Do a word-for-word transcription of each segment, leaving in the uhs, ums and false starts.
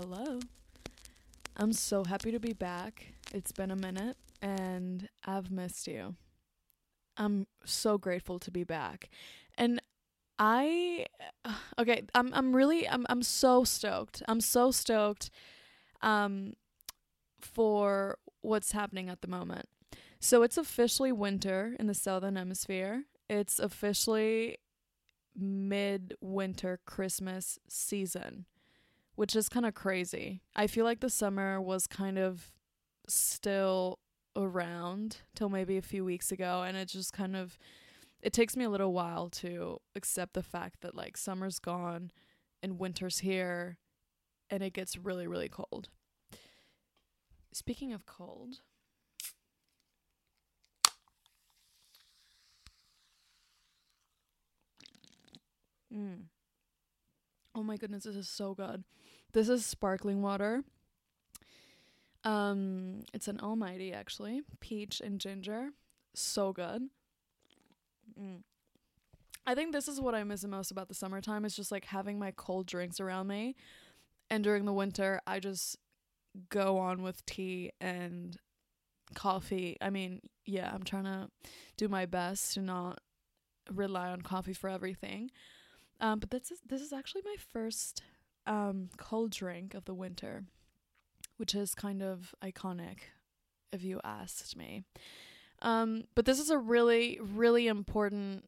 Hello. I'm so happy to be back. It's been a minute and I've missed you. I'm so grateful to be back. And I okay, I'm I'm really I'm I'm so stoked. I'm so stoked um for what's happening at the moment. So it's officially winter in the Southern Hemisphere. It's officially mid-winter Christmas season, which is kind of crazy. I feel like the summer was kind of still around till maybe a few weeks ago, and it just kind of, it takes me a little while to accept the fact that like summer's gone and winter's here and it gets really, really cold. Speaking of cold, Mm. oh my goodness, this is so good. This is sparkling water. Um, it's an almighty, actually. Peach and ginger. So good. Mm. I think this is what I miss the most about the summertime, is just like having my cold drinks around me. And during the winter, I just go on with tea and coffee. I mean, yeah, I'm trying to do my best to not rely on coffee for everything. Um, but this is, this is actually my first um, cold drink of the winter, which is kind of iconic, if you asked me. Um, but this is a really, really important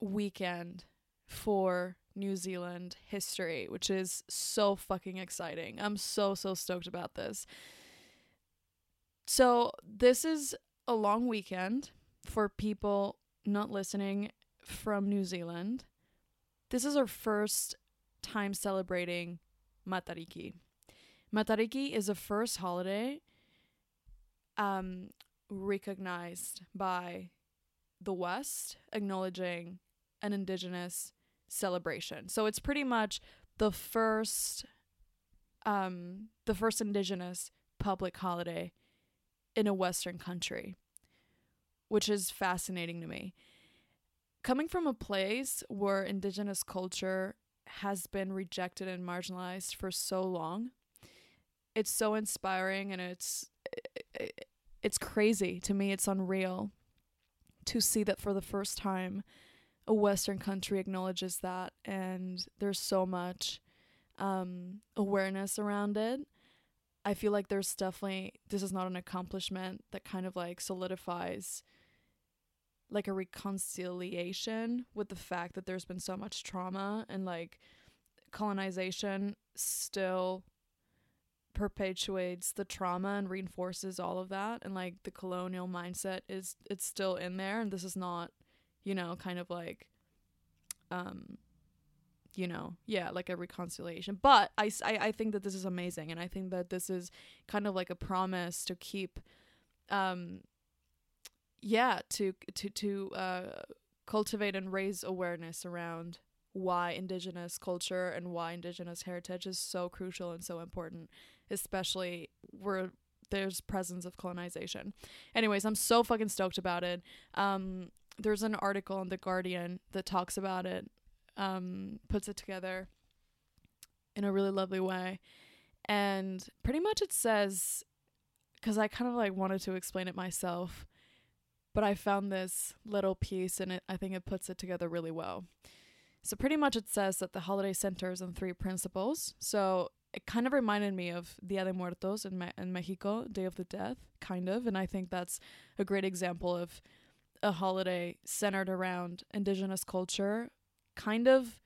weekend for New Zealand history, which is so fucking exciting. I'm so, so stoked about this. So this is a long weekend for people not listening from New Zealand. This is our first time celebrating Matariki. Matariki is the first holiday um, recognized by the West, acknowledging an indigenous celebration. So it's pretty much the first, um, the first indigenous public holiday in a Western country, which is fascinating to me. Coming from a place where indigenous culture has been rejected and marginalized for so long, it's so inspiring, and it's it's crazy to me. It's unreal to see that for the first time a Western country acknowledges that, and there's so much um, awareness around it. I feel like there's definitely, this is not an accomplishment that kind of like solidifies like a reconciliation with the fact that there's been so much trauma and like colonization still perpetuates the trauma and reinforces all of that, and like the colonial mindset is, it's still in there, and this is not, you know, kind of like um you know yeah like a reconciliation. But I, I, I think that this is amazing, and I think that this is kind of like a promise to keep um yeah to to to uh cultivate and raise awareness around why indigenous culture and why indigenous heritage is so crucial and so important, especially where there's presence of colonization. Anyways, I'm so fucking stoked about it. Um there's an article in The Guardian that talks about it, um puts it together in a really lovely way, and pretty much it says, because I kind of like wanted to explain it myself, but I found this little piece, and it, I think it puts it together really well. So pretty much it says that the holiday centers on three principles. So it kind of reminded me of Dia de Muertos in, Me- in Mexico, Day of the Death, kind of. And I think that's a great example of a holiday centered around indigenous culture, kind of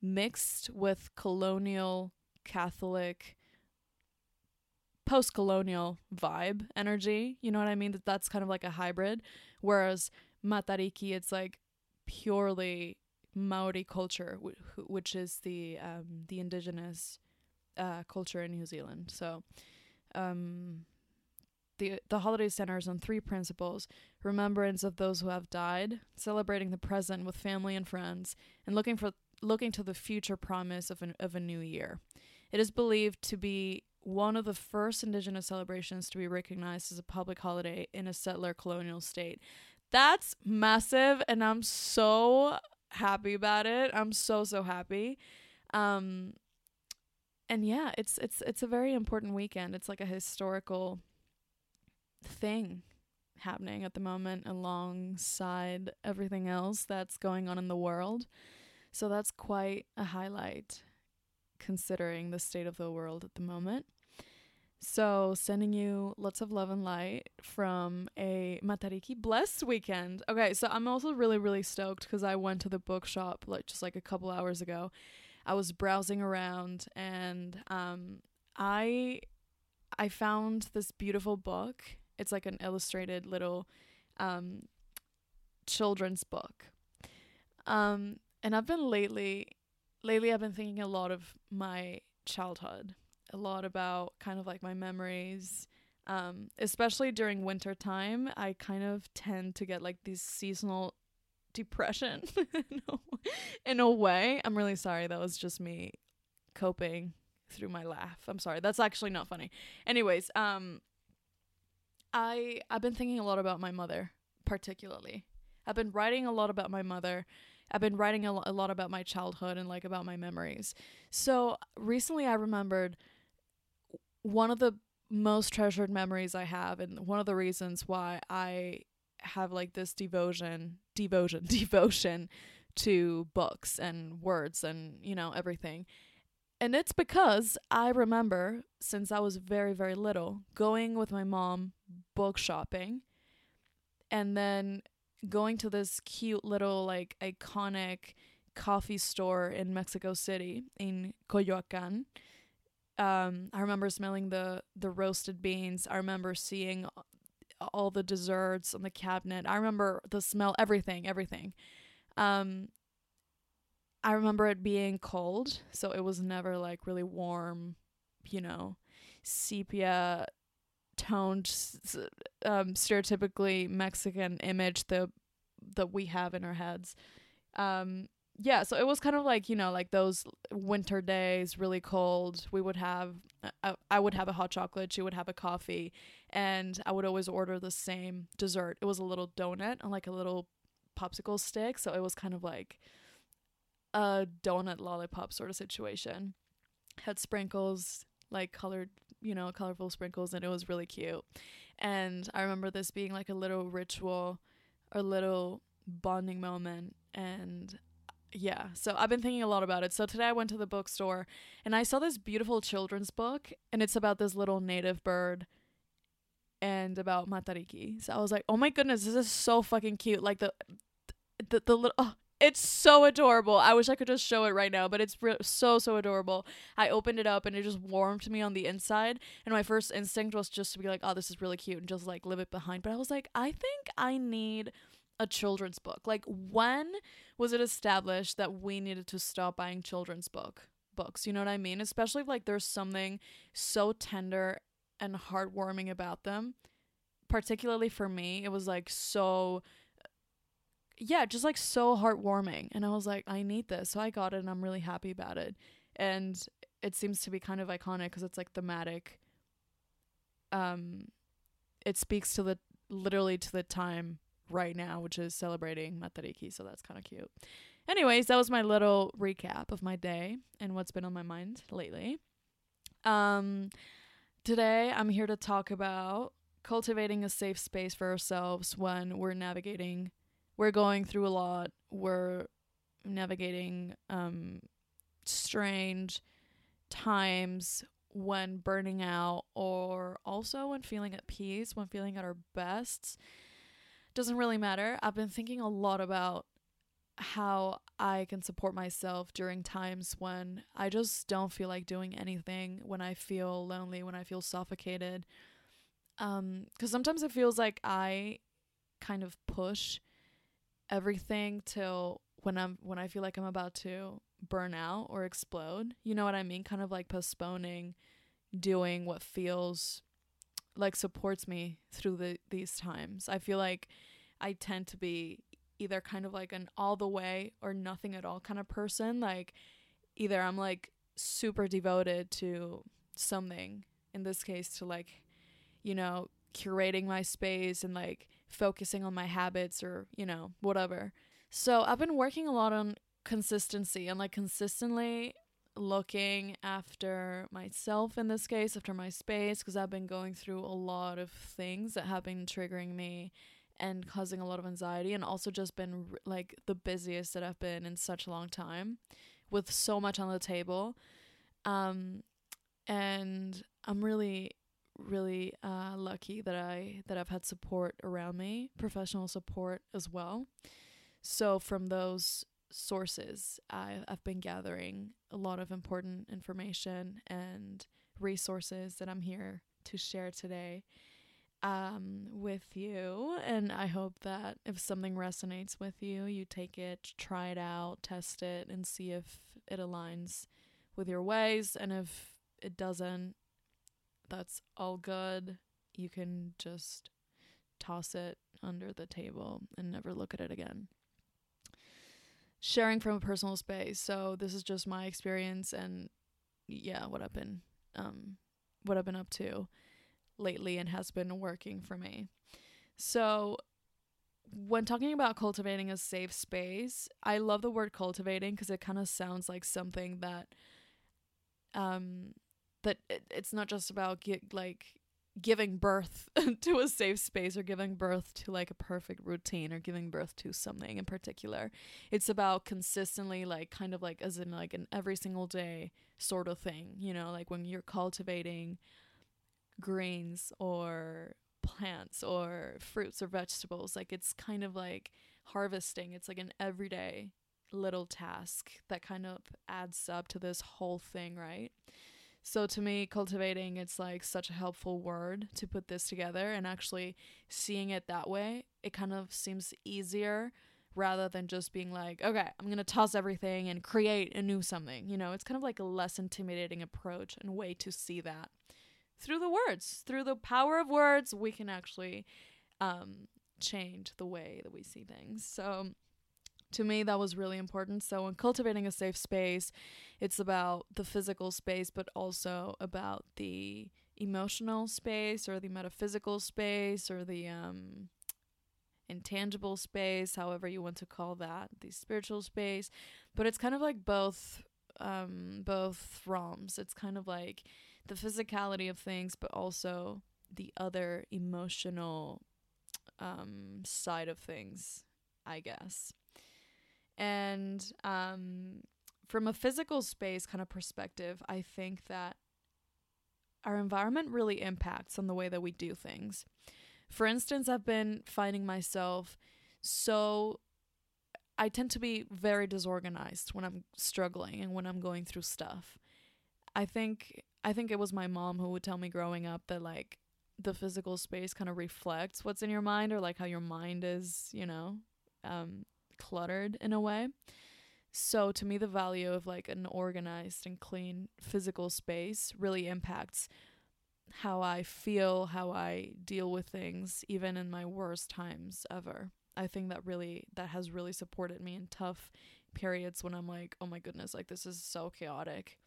mixed with colonial, Catholic, post-colonial vibe energy, you know what I mean? That that's kind of like a hybrid, whereas Matariki, it's like purely Maori culture, wh- which is the um the indigenous uh culture in New Zealand. So um the the holiday centers on three principles: remembrance of those who have died, celebrating the present with family and friends, and looking for looking to the future promise of an, of a new year. It is believed to be one of the first indigenous celebrations to be recognized as a public holiday in a settler colonial state. That's massive, and I'm so happy about it. I'm so, so happy. Um, And yeah, it's it's it's a very important weekend. It's like a historical thing happening at the moment alongside everything else that's going on in the world. So that's quite a highlight considering the state of the world at the moment. So sending you lots of love and light from a Matariki blessed weekend. Okay, so I'm also really, really stoked because I went to the bookshop like just like a couple hours ago. I was browsing around and um, I I found this beautiful book. It's like an illustrated little um, children's book. Um, and I've been lately, lately I've been thinking a lot of my childhood. A lot about kind of like my memories, um, especially during winter time. I kind of tend to get like these seasonal depression in a way. I'm really sorry. That was just me coping through my laugh. I'm sorry. That's actually not funny. Anyways, um, I, I've been thinking a lot about my mother, particularly. I've been writing a lot about my mother. I've been writing a, lo- a lot about my childhood and like about my memories. So recently I remembered one of the most treasured memories I have, and one of the reasons why I have like this devotion, devotion, devotion to books and words and, you know, everything. And it's because I remember since I was very, very little going with my mom book shopping and then going to this cute little like iconic coffee store in Mexico City in Coyoacan. Um, I remember smelling the, the roasted beans. I remember seeing all the desserts on the cabinet. I remember the smell, everything, everything. Um, I remember it being cold, so it was never like really warm, you know, sepia toned, um, stereotypically Mexican image that that we have in our heads. Um, yeah, so it was kind of like, you know, like those winter days, really cold. We would have, I, I would have a hot chocolate, she would have a coffee, and I would always order the same dessert. It was a little donut and like a little popsicle stick, so it was kind of like a donut lollipop sort of situation. Had sprinkles, like colored, you know, colorful sprinkles, and it was really cute. And I remember this being like a little ritual, a little bonding moment. And yeah, so I've been thinking a lot about it. So today I went to the bookstore and I saw this beautiful children's book, and it's about this little native bird and about Matariki. So I was like, oh my goodness, this is so fucking cute. Like the, the, the little, oh, it's so adorable. I wish I could just show it right now, but it's re- so, so adorable. I opened it up and it just warmed me on the inside. And my first instinct was just to be like, oh, this is really cute, and just like leave it behind. But I was like, I think I need a children's book. Like, when was it established that we needed to stop buying children's book books? You know what I mean? Especially if, like, there's something so tender and heartwarming about them. Particularly for me, it was like so... yeah, just like so heartwarming. And I was like, I need this. So I got it and I'm really happy about it. And it seems to be kind of iconic because it's like thematic. Um, it speaks to the literally to the time right now, which is celebrating Matariki. So that's kind of cute. Anyways, that was my little recap of my day and what's been on my mind lately. Um, today I'm here to talk about cultivating a safe space for ourselves when we're navigating We're going through a lot. We're navigating um, strange times when burning out, or also when feeling at peace, when feeling at our best. Doesn't really matter. I've been thinking a lot about how I can support myself during times when I just don't feel like doing anything, when I feel lonely, when I feel suffocated. Um, 'cause sometimes it feels like I kind of push everything till when I'm when I feel like I'm about to burn out or explode. You know what I mean? Kind of like postponing doing what feels like supports me through the these times. I feel like I tend to be either kind of like an all the way or nothing at all kind of person. Like, either I'm like super devoted to something, in this case to like, you know, curating my space and like focusing on my habits or, you know, whatever. So I've been working a lot on consistency and like consistently looking after myself in this case, after my space, because I've been going through a lot of things that have been triggering me and causing a lot of anxiety, and also just been like the busiest that I've been in such a long time with so much on the table. Um, and I'm really, really uh, lucky that I that I've had support around me, professional support as well. So from those sources, I, I've been gathering a lot of important information and resources that I'm here to share today um, with you. And I hope that if something resonates with you, you take it, try it out, test it, and see if it aligns with your ways. And if it doesn't, that's all good. You can just toss it under the table and never look at it again. Sharing from a personal space. So this is just my experience and yeah, what I've been um what I've been up to lately and has been working for me. So when talking about cultivating a safe space, I love the word cultivating because it kind of sounds like something that um that it, it's not just about get, like giving birth to a safe space or giving birth to like a perfect routine or giving birth to something in particular. It's about consistently like kind of like as in like an every single day sort of thing, you know, like when you're cultivating greens or plants or fruits or vegetables, like it's kind of like harvesting. It's like an everyday little task that kind of adds up to this whole thing, right? So to me, cultivating, it's like such a helpful word to put this together, and actually seeing it that way, it kind of seems easier rather than just being like, okay, I'm going to toss everything and create a new something. You know, it's kind of like a less intimidating approach and way to see that through the words, through the power of words, we can actually um, change the way that we see things. So to me, that was really important. So in cultivating a safe space, it's about the physical space, but also about the emotional space or the metaphysical space or the um, intangible space, however you want to call that, the spiritual space. But it's kind of like both, um, both realms. It's kind of like the physicality of things, but also the other emotional um, side of things, I guess. And um, from a physical space kind of perspective, I think that our environment really impacts on the way that we do things. For instance, I've been finding myself so, I tend to be very disorganized when I'm struggling and when I'm going through stuff. I think, I think it was my mom who would tell me growing up that like the physical space kind of reflects what's in your mind or like how your mind is, you know, um, cluttered in a way. So to me, the value of like an organized and clean physical space really impacts how I feel, how I deal with things, even in my worst times ever. I think that really that has really supported me in tough periods when I'm like, oh my goodness, like this is so chaotic.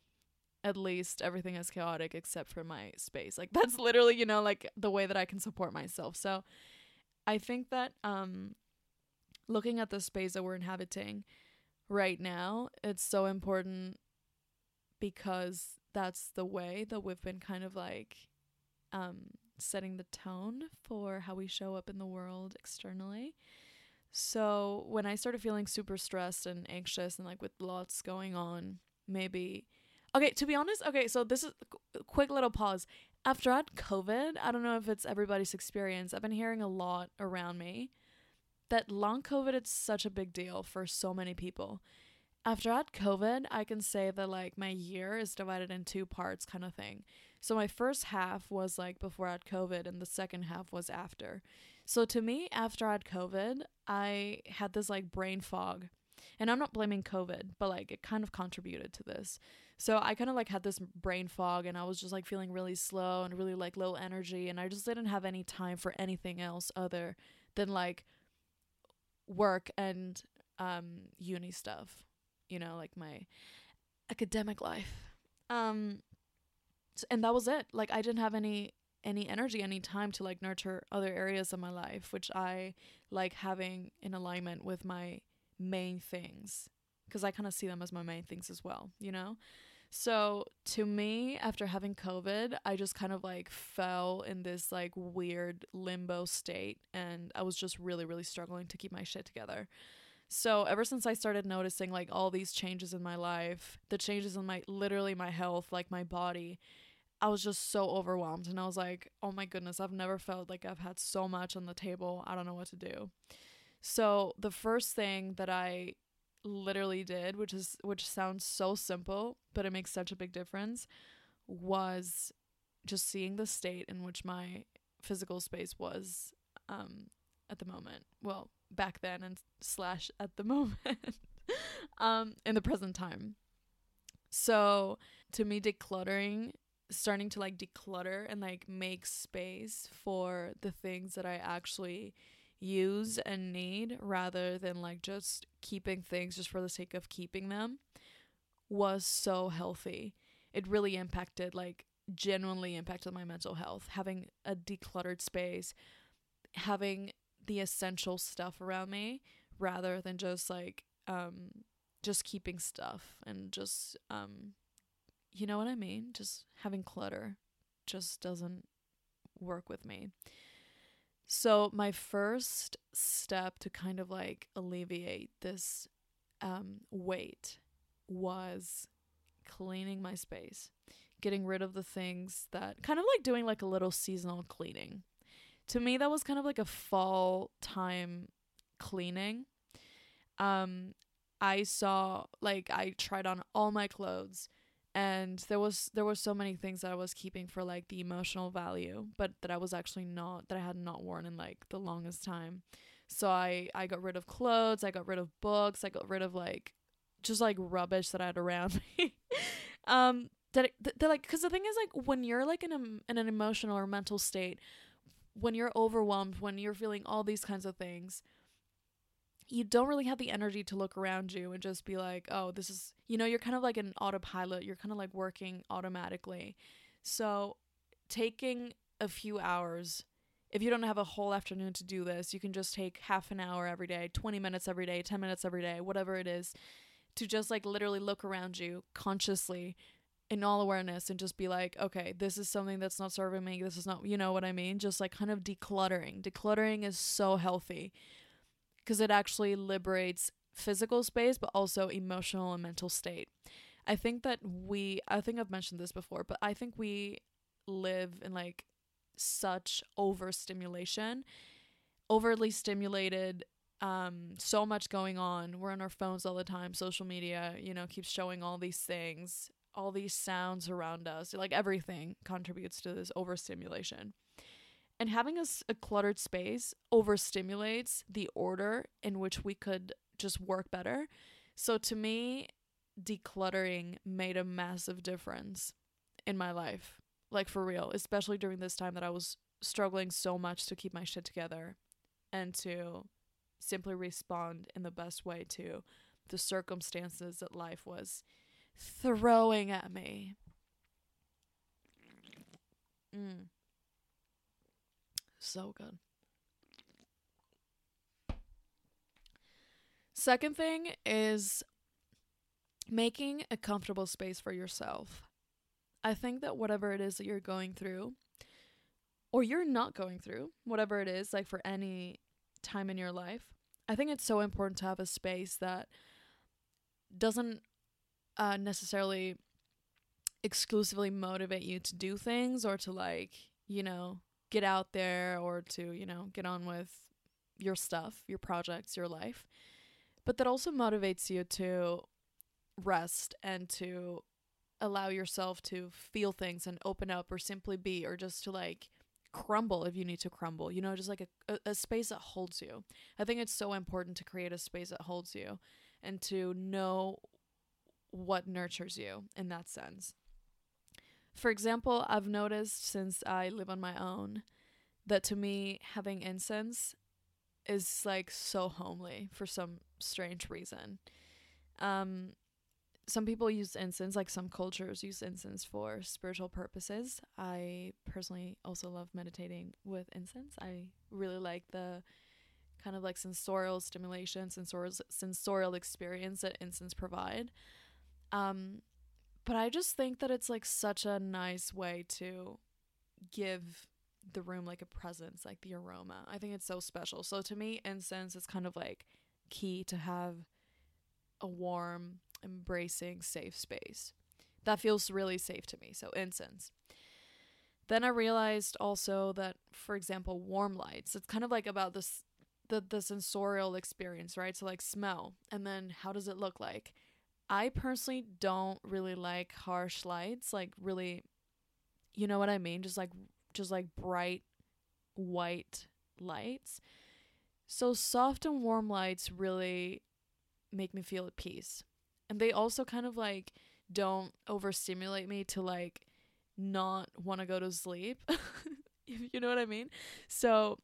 At least everything is chaotic except for my space. Like that's literally, you know, like the way that I can support myself. So I think that um looking at the space that we're inhabiting right now, it's so important because that's the way that we've been kind of like um, setting the tone for how we show up in the world externally. So when I started feeling super stressed and anxious and like with lots going on, maybe, okay, to be honest, okay, so this is a quick little pause. After I had COVID, I don't know if it's everybody's experience. I've been hearing a lot around me that long COVID is such a big deal for so many people. After I had COVID, I can say that like my year is divided in two parts kind of thing. So my first half was like before I had COVID and the second half was after. So to me, after I had COVID, I had this like brain fog. And I'm not blaming COVID, but like it kind of contributed to this. So I kind of like had this brain fog and I was just like feeling really slow and really like low energy. And I just didn't have any time for anything else other than like work and um uni stuff, you know, like my academic life, um so, and that was it. Like I didn't have any any energy, any time to like nurture other areas of my life, which I like having in alignment with my main things, because I kind of see them as my main things as well, you know. So to me, after having COVID, I just kind of like fell in this like weird limbo state, and I was just really, really struggling to keep my shit together. So ever since I started noticing like all these changes in my life, the changes in my, literally my health, like my body, I was just so overwhelmed. And I was like, oh my goodness, I've never felt like I've had so much on the table. I don't know what to do. So the first thing that I literally did, which is, which sounds so simple, but it makes such a big difference, was just seeing the state in which my physical space was um, at the moment. Well, back then and slash at the moment um, in the present time. So to me, decluttering, starting to like declutter and like make space for the things that I actually use and need, rather than like just keeping things just for the sake of keeping them, was so healthy. It really impacted, like genuinely impacted my mental health, having a decluttered space, having the essential stuff around me rather than just like um just keeping stuff and just um you know what I mean, just having clutter just doesn't work with me. So my first step to kind of like alleviate this um weight was cleaning my space, getting rid of the things that kind of like doing like a little seasonal cleaning. To me, that was kind of like a fall time cleaning. Um, I saw, like, I tried on all my clothes, and there was there were so many things that I was keeping for like the emotional value, but that I was actually not, that I had not worn in like the longest time. So I, I got rid of clothes, I got rid of books, I got rid of like just like rubbish that I had around me. um, that it, that like, because the thing is like when you're like in a in an emotional or mental state, when you're overwhelmed, when you're feeling all these kinds of things, you don't really have the energy to look around you and just be like, oh, this is, you know, you're kind of like an autopilot. You're kind of like working automatically. So taking a few hours, if you don't have a whole afternoon to do this, you can just take half an hour every day, twenty minutes every day, ten minutes every day, whatever it is, to just like literally look around you consciously in all awareness and just be like, okay, this is something that's not serving me. This is not, you know what I mean? Just like kind of decluttering. Decluttering is so healthy because it actually liberates physical space, but also emotional and mental state. I think that we, I think I've mentioned this before, but I think we live in like such overstimulation, overly stimulated, um, so much going on. We're on our phones all the time. Social media, you know, keeps showing all these things, all these sounds around us, like everything contributes to this overstimulation. And having a, a cluttered space overstimulates the order in which we could just work better. So to me, decluttering made a massive difference in my life, like for real, especially during this time that I was struggling so much to keep my shit together and to simply respond in the best way to the circumstances that life was throwing at me. Mm. So good. Second thing is making a comfortable space for yourself. I think that whatever it is that you're going through, or you're not going through, whatever it is, like for any time in your life, I think it's so important to have a space that doesn't Uh, necessarily exclusively motivate you to do things or to like, you know, get out there or to, you know, get on with your stuff, your projects, your life, but that also motivates you to rest and to allow yourself to feel things and open up or simply be, or just to like crumble if you need to crumble, you know, just like a, a, a space that holds you. I think it's so important to create a space that holds you and to know what nurtures you in that sense. For example, I've noticed since I live on my own that to me having incense is like so homely for some strange reason. Um, some people use incense, like some cultures use incense for spiritual purposes. I personally also love meditating with incense. I really like the kind of like sensorial stimulation, sensorial, sensorial experience that incense provide. Um, But I just think that it's like such a nice way to give the room like a presence, like the aroma. I think it's so special. So to me, incense is kind of like key to have a warm, embracing, safe space. That feels really safe to me. So incense. Then I realized also that, for example, warm lights, it's kind of like about this the the sensorial experience, right? So like smell, and then how does it look like? I personally don't really like harsh lights, like really, you know what I mean? Just like just like bright white lights. So soft and warm lights really make me feel at peace. And they also kind of like don't overstimulate me to like not want to go to sleep. You know what I mean? So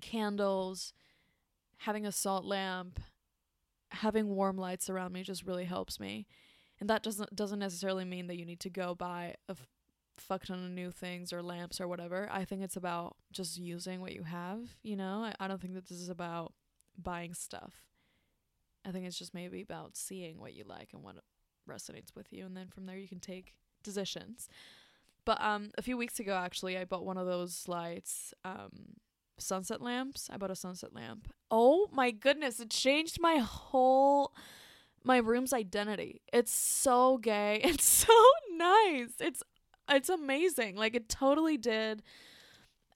candles, having a salt lamp, having warm lights around me just really helps me. And that doesn't doesn't necessarily mean that you need to go buy a f- fuck ton of new things or lamps or whatever. I think it's about just using what you have, you know? I, I don't think that this is about buying stuff. I think it's just maybe about seeing what you like and what resonates with you, and then from there you can take decisions. But um a few weeks ago, actually, I bought one of those lights, um sunset lamps. I bought a sunset lamp. Oh my goodness, it changed my whole my room's identity. It's so gay. It's so nice. It's it's amazing. Like, it totally did.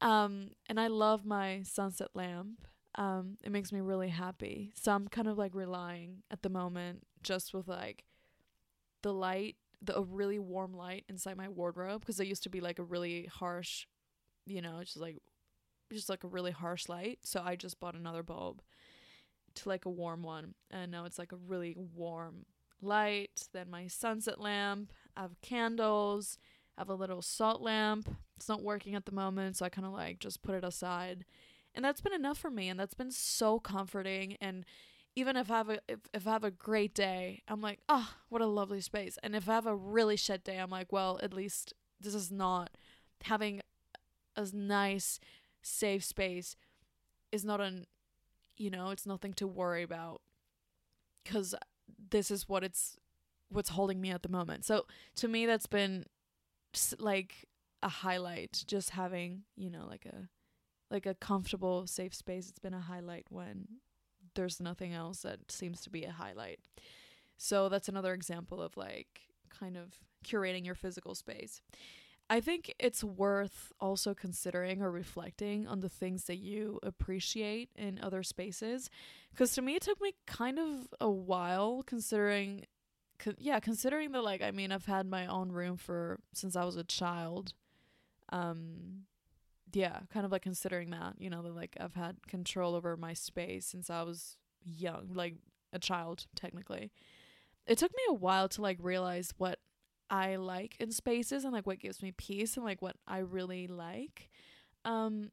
Um and I love my sunset lamp. Um it makes me really happy. So I'm kind of like relying at the moment just with like the light, the a really warm light inside my wardrobe, because it used to be like a really harsh, you know, just like just like a really harsh light. So I just bought another bulb to like a warm one, and now it's like a really warm light. Then my sunset lamp, I have candles, I have a little salt lamp. It's not working at the moment, so I kind of like just put it aside, and that's been enough for me, and that's been so comforting. And even if I have a if, if I have a great day, I'm like, oh, what a lovely space. And if I have a really shit day, I'm like, well, at least this is not having a nice safe space is not an, you know, it's nothing to worry about, because this is what it's what's holding me at the moment. So to me, that's been like a highlight, just having, you know, like a like a comfortable safe space. It's been a highlight when there's nothing else that seems to be a highlight. So that's another example of like kind of curating your physical space. I think it's worth also considering or reflecting on the things that you appreciate in other spaces, because to me it took me kind of a while considering co- yeah considering that, like, I mean, I've had my own room for since I was a child. Um yeah kind of like considering that, you know, that like I've had control over my space since I was young, like a child technically. It took me a while to like realize what I like in spaces and like what gives me peace and like what I really like. Um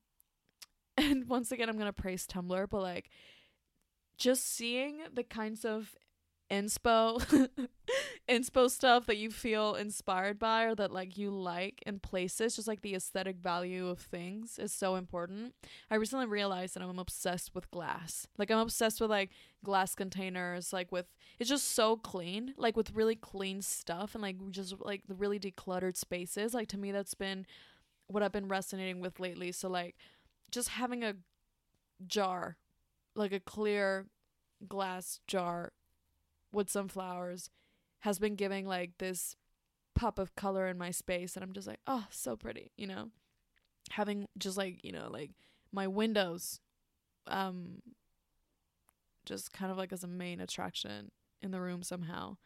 and once again, I'm gonna praise Tumblr, but like just seeing the kinds of inspo inspo stuff that you feel inspired by or that like you like in places, just like the aesthetic value of things is so important. I recently realized that I'm obsessed with glass. Like, I'm obsessed with like glass containers, like with, it's just so clean, like with really clean stuff and like just like the really decluttered spaces. Like, to me, that's been what I've been resonating with lately. So like just having a jar, like a clear glass jar with some flowers, has been giving like this pop of color in my space, and I'm just like, oh, so pretty, you know. Having just like, you know, like my windows um just kind of like as a main attraction in the room somehow,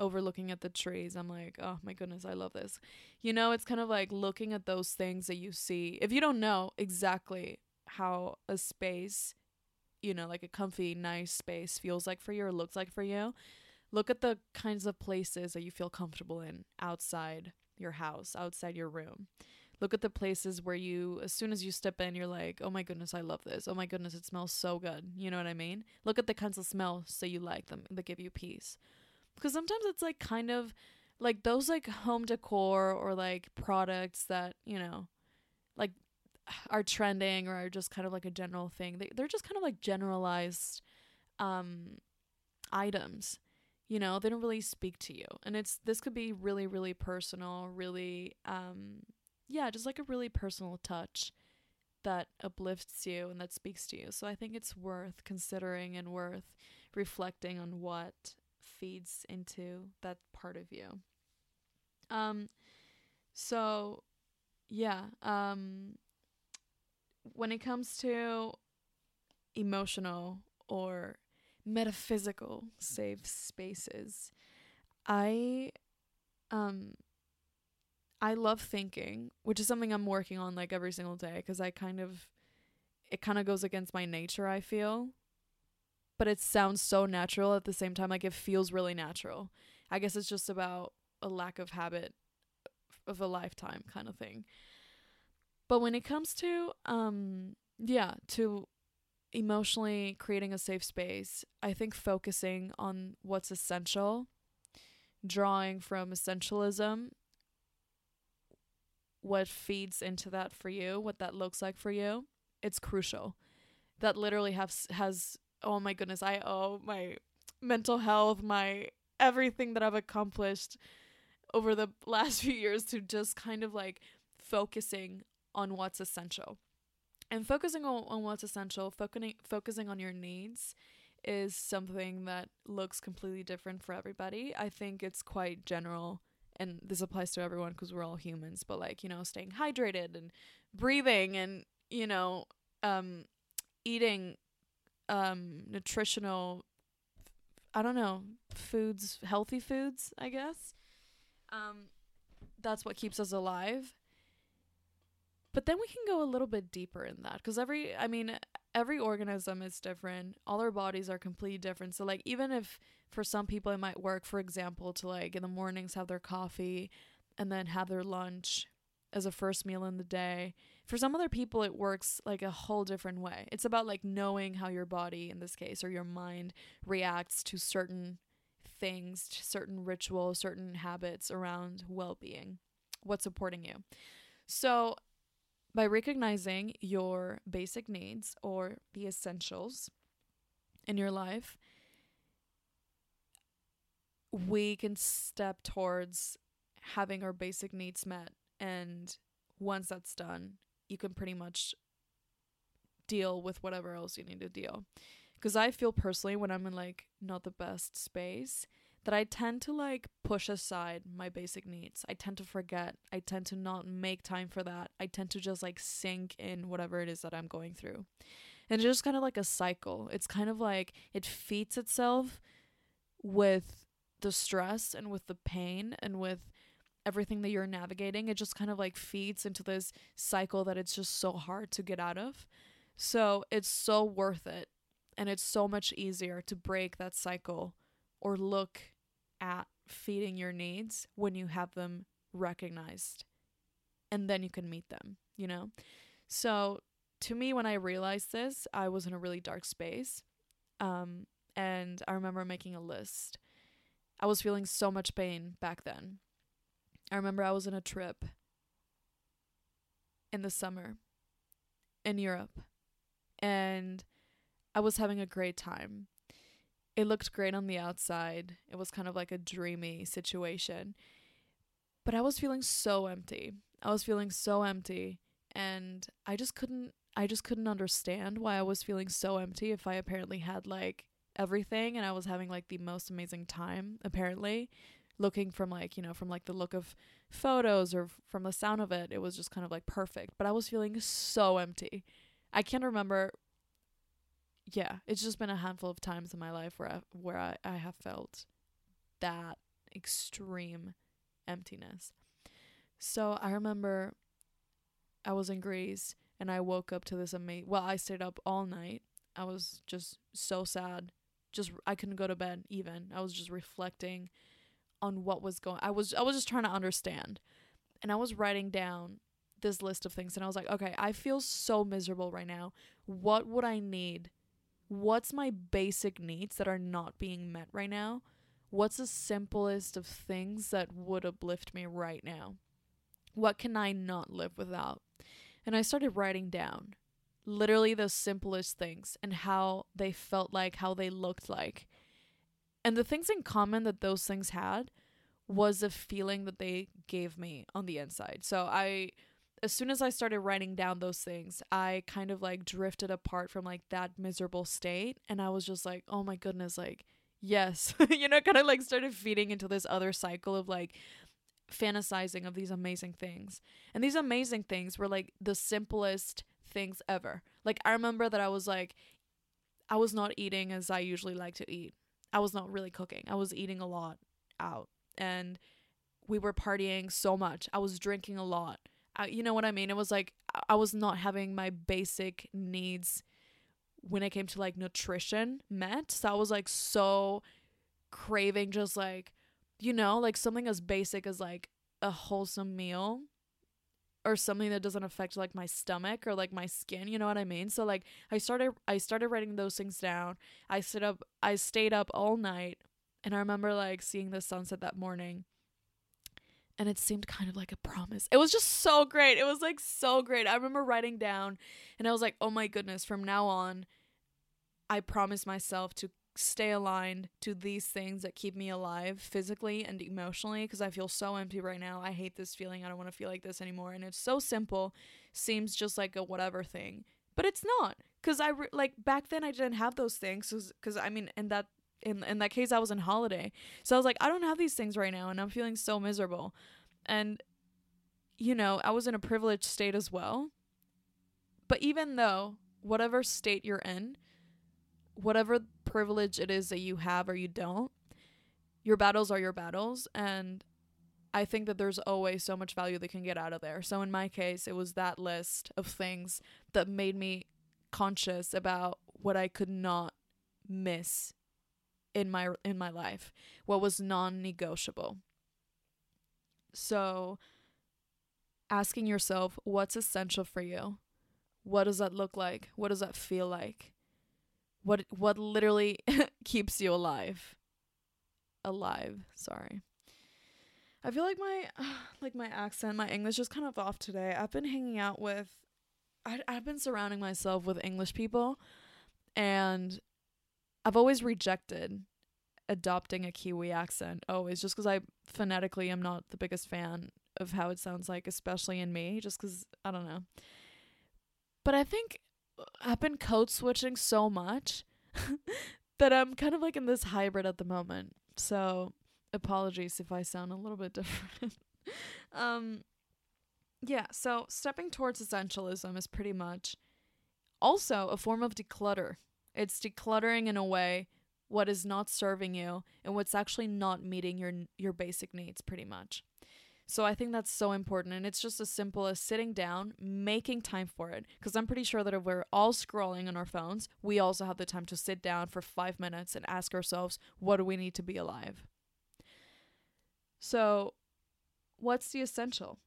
overlooking at the trees. I'm like, oh my goodness, I love this, you know. It's kind of like looking at those things that you see if you don't know exactly how a space, you know, like a comfy, nice space feels like for you or looks like for you. Look at the kinds of places that you feel comfortable in outside your house, outside your room. Look at the places where you, as soon as you step in, you're like, oh my goodness, I love this. Oh my goodness, it smells so good. You know what I mean? Look at the kinds of smells that you like, them that give you peace. Because sometimes it's like kind of like those like home decor or like products that, you know, like are trending or are just kind of like a general thing. They, they're just kind of like generalized um items, You know, they don't really speak to you. And it's, this could be really, really personal, really, um, yeah, just like a really personal touch that uplifts you and that speaks to you. So I think it's worth considering and worth reflecting on what feeds into that part of you. Um, so yeah, um, when it comes to emotional or metaphysical safe spaces, I um I love thinking, which is something I'm working on like every single day, because I kind of it kind of goes against my nature, I feel, but it sounds so natural at the same time. Like, it feels really natural. I guess it's just about a lack of habit of a lifetime kind of thing. But when it comes to um yeah to emotionally creating a safe space, I think focusing on what's essential, drawing from essentialism, what feeds into that for you, what that looks like for you, it's crucial. That literally has, has, oh my goodness, I owe my mental health, my everything that I've accomplished over the last few years to just kind of like focusing on what's essential. And focusing on, on what's essential, focusing focusing on your needs is something that looks completely different for everybody. I think it's quite general, and this applies to everyone because we're all humans, but like, you know, staying hydrated and breathing and, you know, um, eating um, nutritional, I don't know, foods, healthy foods, I guess. Um, that's what keeps us alive. But then we can go a little bit deeper in that, because every, I mean, every organism is different. All our bodies are completely different. So like, even if for some people it might work, for example, to like in the mornings have their coffee and then have their lunch as a first meal in the day. For some other people, it works like a whole different way. It's about like knowing how your body, in this case, or your mind reacts to certain things, to certain rituals, certain habits around well-being, what's supporting you. So by recognizing your basic needs or the essentials in your life, we can step towards having our basic needs met. And once that's done, you can pretty much deal with whatever else you need to deal. Because I feel personally, when I'm in like not the best space, that I tend to like push aside my basic needs. I tend to forget. I tend to not make time for that. I tend to just like sink in whatever it is that I'm going through. And it's just kind of like a cycle. It's kind of like it feeds itself with the stress and with the pain and with everything that you're navigating. It just kind of like feeds into this cycle that it's just so hard to get out of. So it's so worth it. And it's so much easier to break that cycle or look at feeding your needs when you have them recognized, and then you can meet them, you know? So to me, when I realized this, I was in a really dark space. Um, and I remember making a list. I was feeling so much pain back then. I remember I was on a trip in the summer in Europe, and I was having a great time. It looked great on the outside. It was kind of like a dreamy situation. But I was feeling so empty. I was feeling so empty. And I just couldn't, I just couldn't understand why I was feeling so empty if I apparently had like everything and I was having like the most amazing time, apparently. Looking from like, you know, from like the look of photos or from the sound of it, it was just kind of like perfect. But I was feeling so empty. I can't remember. Yeah, it's just been a handful of times in my life where I, where I, I have felt that extreme emptiness. So I remember I was in Greece and I woke up to this amazing, well, I stayed up all night. I was just so sad. Just, I couldn't go to bed even. I was just reflecting on what was going, I was, I was just trying to understand. And I was writing down this list of things and I was like, okay, I feel so miserable right now. What would I need? What's my basic needs that are not being met right now? What's the simplest of things that would uplift me right now? What can I not live without? And I started writing down literally the simplest things and how they felt like, how they looked like. And the things in common that those things had was a feeling that they gave me on the inside. So I, as soon as I started writing down those things, I kind of like drifted apart from like that miserable state. And I was just like, oh my goodness, like, yes, you know, kind of like started feeding into this other cycle of like fantasizing of these amazing things. And these amazing things were like the simplest things ever. Like, I remember that I was like, I was not eating as I usually like to eat. I was not really cooking. I was eating a lot out. And we were partying so much. I was drinking a lot. I, you know what I mean? It was like I was not having my basic needs when it came to like nutrition met. So I was like so craving just like, you know, like something as basic as like a wholesome meal or something that doesn't affect like my stomach or like my skin, you know what I mean? So like I started I started writing those things down. I stood up I stayed up all night. And I remember like seeing the sunset that morning, and it seemed kind of like a promise. It was just so great. It was like so great. I remember writing down and I was like, oh my goodness, from now on, I promise myself to stay aligned to these things that keep me alive physically and emotionally, because I feel so empty right now. I hate this feeling. I don't want to feel like this anymore. And it's so simple. Seems just like a whatever thing, but it's not, because I re- like back then I didn't have those things, because I mean, and that In in that case, I was on holiday. So I was like, I don't have these things right now, and I'm feeling so miserable. And, you know, I was in a privileged state as well. But even though whatever state you're in, whatever privilege it is that you have or you don't, your battles are your battles. And I think that there's always so much value that can get out of there. So in my case, it was that list of things that made me conscious about what I could not miss in my in my life, what was non-negotiable. So asking yourself, what's essential for you? What does that look like? What does that feel like? What what literally keeps you alive? Alive, sorry. I feel like my like my accent, my English is kind of off today. I've been hanging out with I I've been surrounding myself with English people, and I've always rejected adopting a Kiwi accent, always, just because I phonetically am not the biggest fan of how it sounds like, especially in me, just because, I don't know. But I think I've been code switching so much that I'm kind of like in this hybrid at the moment. So apologies if I sound a little bit different. um, yeah, so stepping towards essentialism is pretty much also a form of declutter. It's decluttering in a way what is not serving you and what's actually not meeting your your basic needs, pretty much. So I think that's so important. And it's just as simple as sitting down, making time for it. Because I'm pretty sure that if we're all scrolling on our phones, we also have the time to sit down for five minutes and ask ourselves, what do we need to be alive? So what's the essential?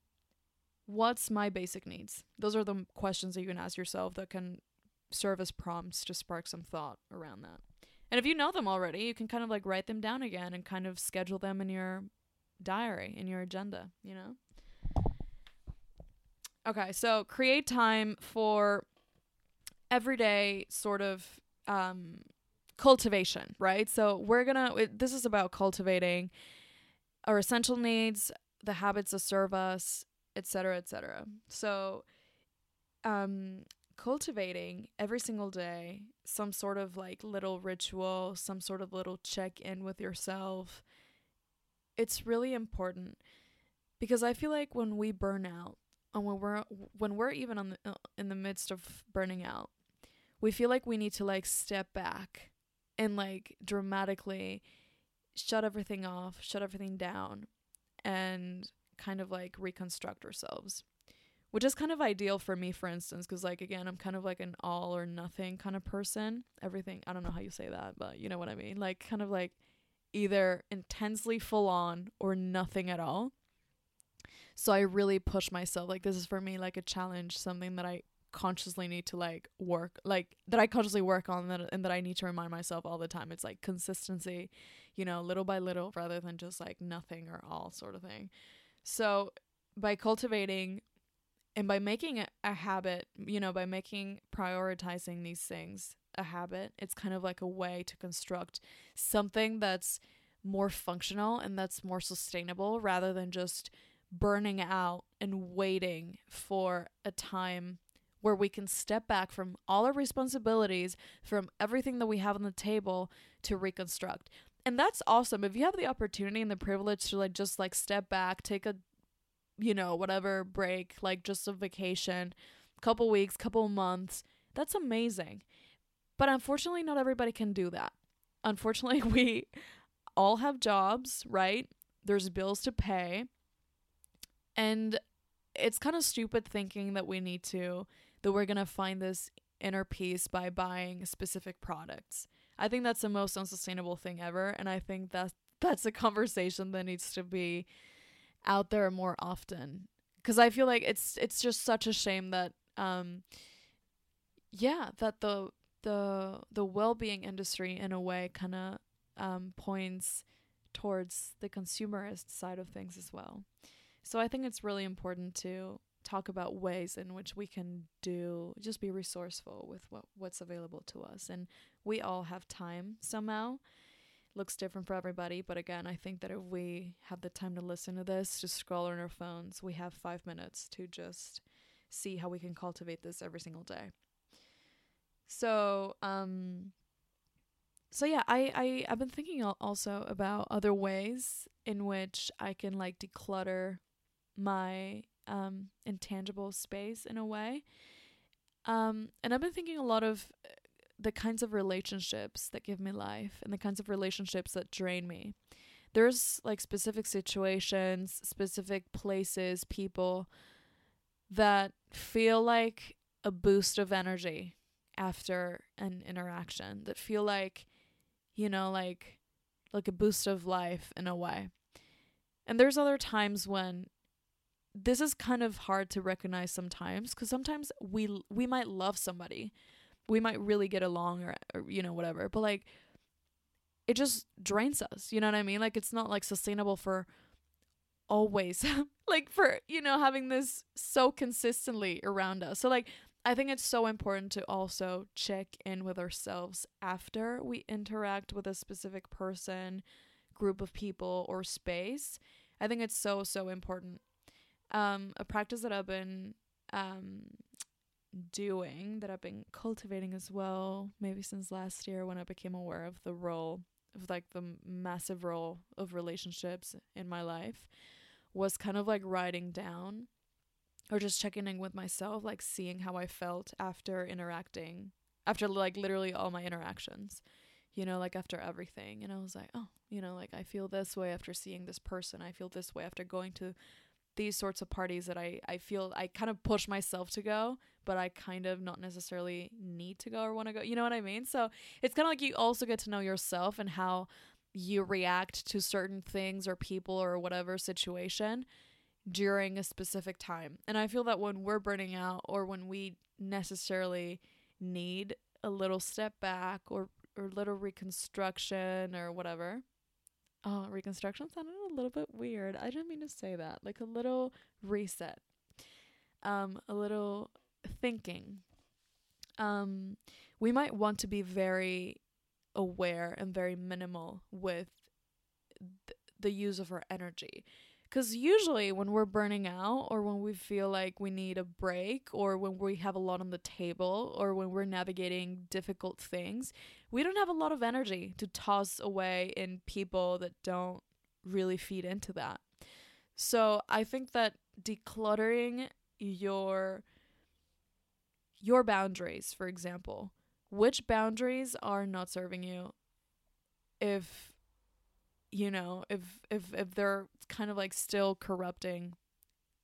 What's my basic needs? Those are the questions that you can ask yourself that can serve as prompts to spark some thought around that. And if you know them already, you can kind of like write them down again and kind of schedule them in your diary, in your agenda, you know? Okay, so create time for everyday sort of um, cultivation, right? So we're gonna, it, this is about cultivating our essential needs, the habits that serve us, et cetera, et cetera. So, um, cultivating every single day some sort of like little ritual, some sort of little check-in with yourself. It's really important, because I feel like when we burn out, and when we're when we're even on the, in the midst of burning out, we feel like we need to like step back and like dramatically shut everything off, shut everything down, and kind of like reconstruct ourselves. Which is kind of ideal for me, for instance, because, like, again, I'm kind of like an all or nothing kind of person. Everything, I don't know how you say that, but you know what I mean. Like, kind of like either intensely full on or nothing at all. So I really push myself. Like, this is for me like a challenge, something that I consciously need to like work, like that I consciously work on that, and that I need to remind myself all the time. It's like consistency, you know, little by little, rather than just like nothing or all sort of thing. So by cultivating and by making a habit, you know, by making, prioritizing these things a habit. It's kind of like a way to construct something that's more functional and that's more sustainable rather than just burning out and waiting for a time where we can step back from all our responsibilities, from everything that we have on the table to reconstruct. And that's awesome. If you have the opportunity and the privilege to like just like step back, take a, you know, whatever break, like just a vacation, couple weeks, couple months, that's amazing. But unfortunately, not everybody can do that. Unfortunately, we all have jobs, right? There's bills to pay. And it's kind of stupid thinking that we need to, that we're going to find this inner peace by buying specific products. I think that's the most unsustainable thing ever. And I think that that's a conversation that needs to be out there more often. Because I feel like it's it's just such a shame that, um, yeah, that the the the well-being industry in a way kind of um, points towards the consumerist side of things as well. So I think it's really important to talk about ways in which we can do, just be resourceful with what, what's available to us. And we all have time somehow. Looks different for everybody. But again, I think that if we have the time to listen to this, to scroll on our phones, we have five minutes to just see how we can cultivate this every single day. So, um, so yeah, I, I, I've been thinking also about other ways in which I can like declutter my um, intangible space in a way. Um, and I've been thinking a lot of the kinds of relationships that give me life and the kinds of relationships that drain me. There's like specific situations, specific places, people that feel like a boost of energy after an interaction, that feel like, you know, like like a boost of life in a way. And there's other times when this is kind of hard to recognize sometimes, because sometimes we we might love somebody. We might really get along or, or, you know, whatever. But, like, it just drains us. You know what I mean? Like, it's not, like, sustainable for always. Like, for, you know, having this so consistently around us. So, like, I think it's so important to also check in with ourselves after we interact with a specific person, group of people, or space. I think it's so, so important. Um, a practice that I've been um, doing, that I've been cultivating as well, maybe since last year when I became aware of the role, of like the massive role of relationships in my life, was kind of like writing down or just checking in with myself, like seeing how I felt after interacting, after like literally all my interactions, you know, like after everything. And I was like, oh, you know, like I feel this way after seeing this person. I feel this way after going to these sorts of parties that I, I feel I kind of push myself to go, but I kind of not necessarily need to go or want to go. You know what I mean? So it's kind of like you also get to know yourself and how you react to certain things or people or whatever situation during a specific time. And I feel that when we're burning out or when we necessarily need a little step back or or little reconstruction or whatever. Oh, reconstruction sounded a little bit weird. I didn't mean to say that. Like a little reset. Um, a little thinking. Um, we might want to be very aware and very minimal with th- the use of our energy. Because usually when we're burning out or when we feel like we need a break or when we have a lot on the table or when we're navigating difficult things, we don't have a lot of energy to toss away in people that don't really feed into that. So I think that decluttering your your boundaries, for example, which boundaries are not serving you, if you know, if, if, if they're kind of like still corrupting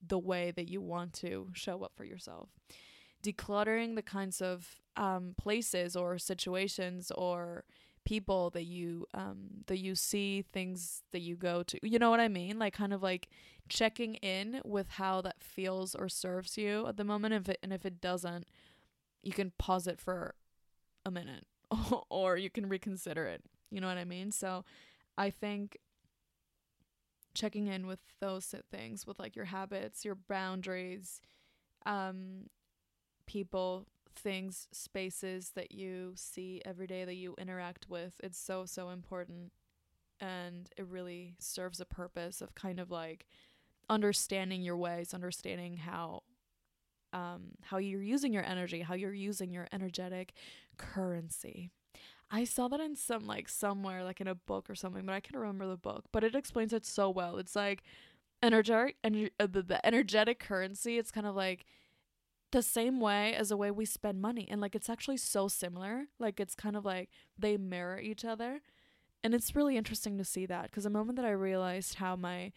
the way that you want to show up for yourself. Decluttering the kinds of um, places or situations or people that you um that you see, things that you go to, you know what I mean? Like kind of like checking in with how that feels or serves you at the moment. If it, and if it doesn't, you can pause it for a minute or you can reconsider it. You know what I mean? So I think checking in with those things, with like your habits, your boundaries, um, people, things, spaces that you see every day that you interact with. It's so, so important. And it really serves a purpose of kind of like understanding your ways, understanding how um how you're using your energy, how you're using your energetic currency. I saw that in some like somewhere like in a book or something, but I can't remember the book, but it explains it so well. It's like energetic ener- uh, the, the energetic currency. It's kind of like the same way as the way we spend money, and like it's actually so similar. Like it's kind of like they mirror each other. And it's really interesting to see that, because the moment that I realized how my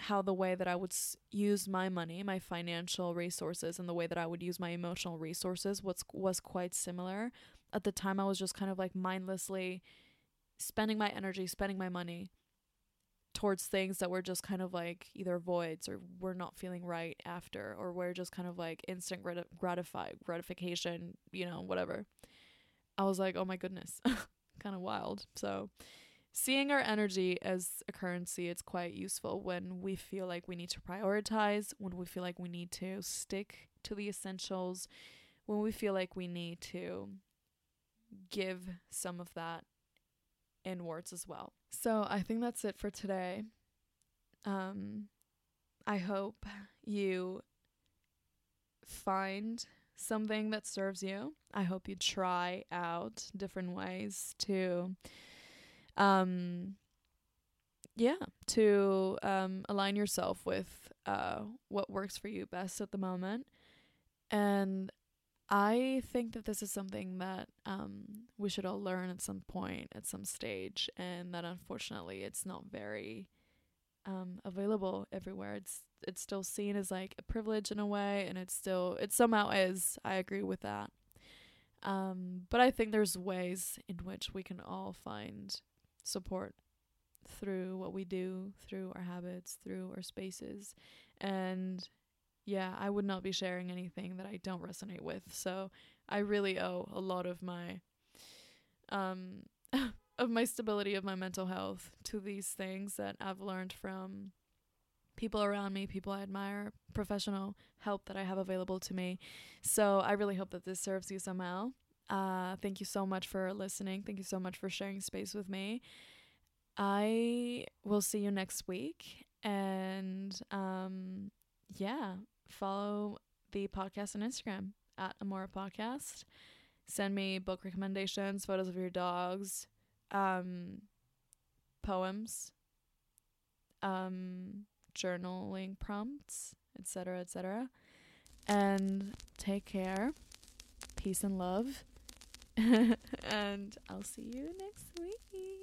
how the way that I would s- use my money, my financial resources, and the way that I would use my emotional resources was, was quite similar. At the time, I was just kind of like mindlessly spending my energy, spending my money towards things that were just kind of like either voids, or we're not feeling right after, or we're just kind of like instant grat- gratify, gratification, you know, whatever. I was like, oh my goodness, kind of wild. So seeing our energy as a currency, it's quite useful when we feel like we need to prioritize, when we feel like we need to stick to the essentials, when we feel like we need to give some of that inwards as well. So I think that's it for today. Um, I hope you find something that serves you. I hope you try out different ways to, um, yeah, to um, align yourself with uh, what works for you best at the moment. And I think that this is something that um, we should all learn at some point, at some stage, and that unfortunately it's not very um, available everywhere. It's it's still seen as like a privilege in a way, and it's still, it somehow is. I agree with that. Um, but I think there's ways in which we can all find support through what we do, through our habits, through our spaces. And yeah, I would not be sharing anything that I don't resonate with. So I really owe a lot of my, um, of my stability, of my mental health to these things that I've learned from people around me, people I admire, professional help that I have available to me. So I really hope that this serves you somehow. Uh, thank you so much for listening. Thank you so much for sharing space with me. I will see you next week. And um, yeah, follow the podcast on Instagram at amorapodcast. Send me book recommendations, photos of your dogs, um, poems, um, journaling prompts, etc, etc. And take care, peace and love, and I'll see you next week.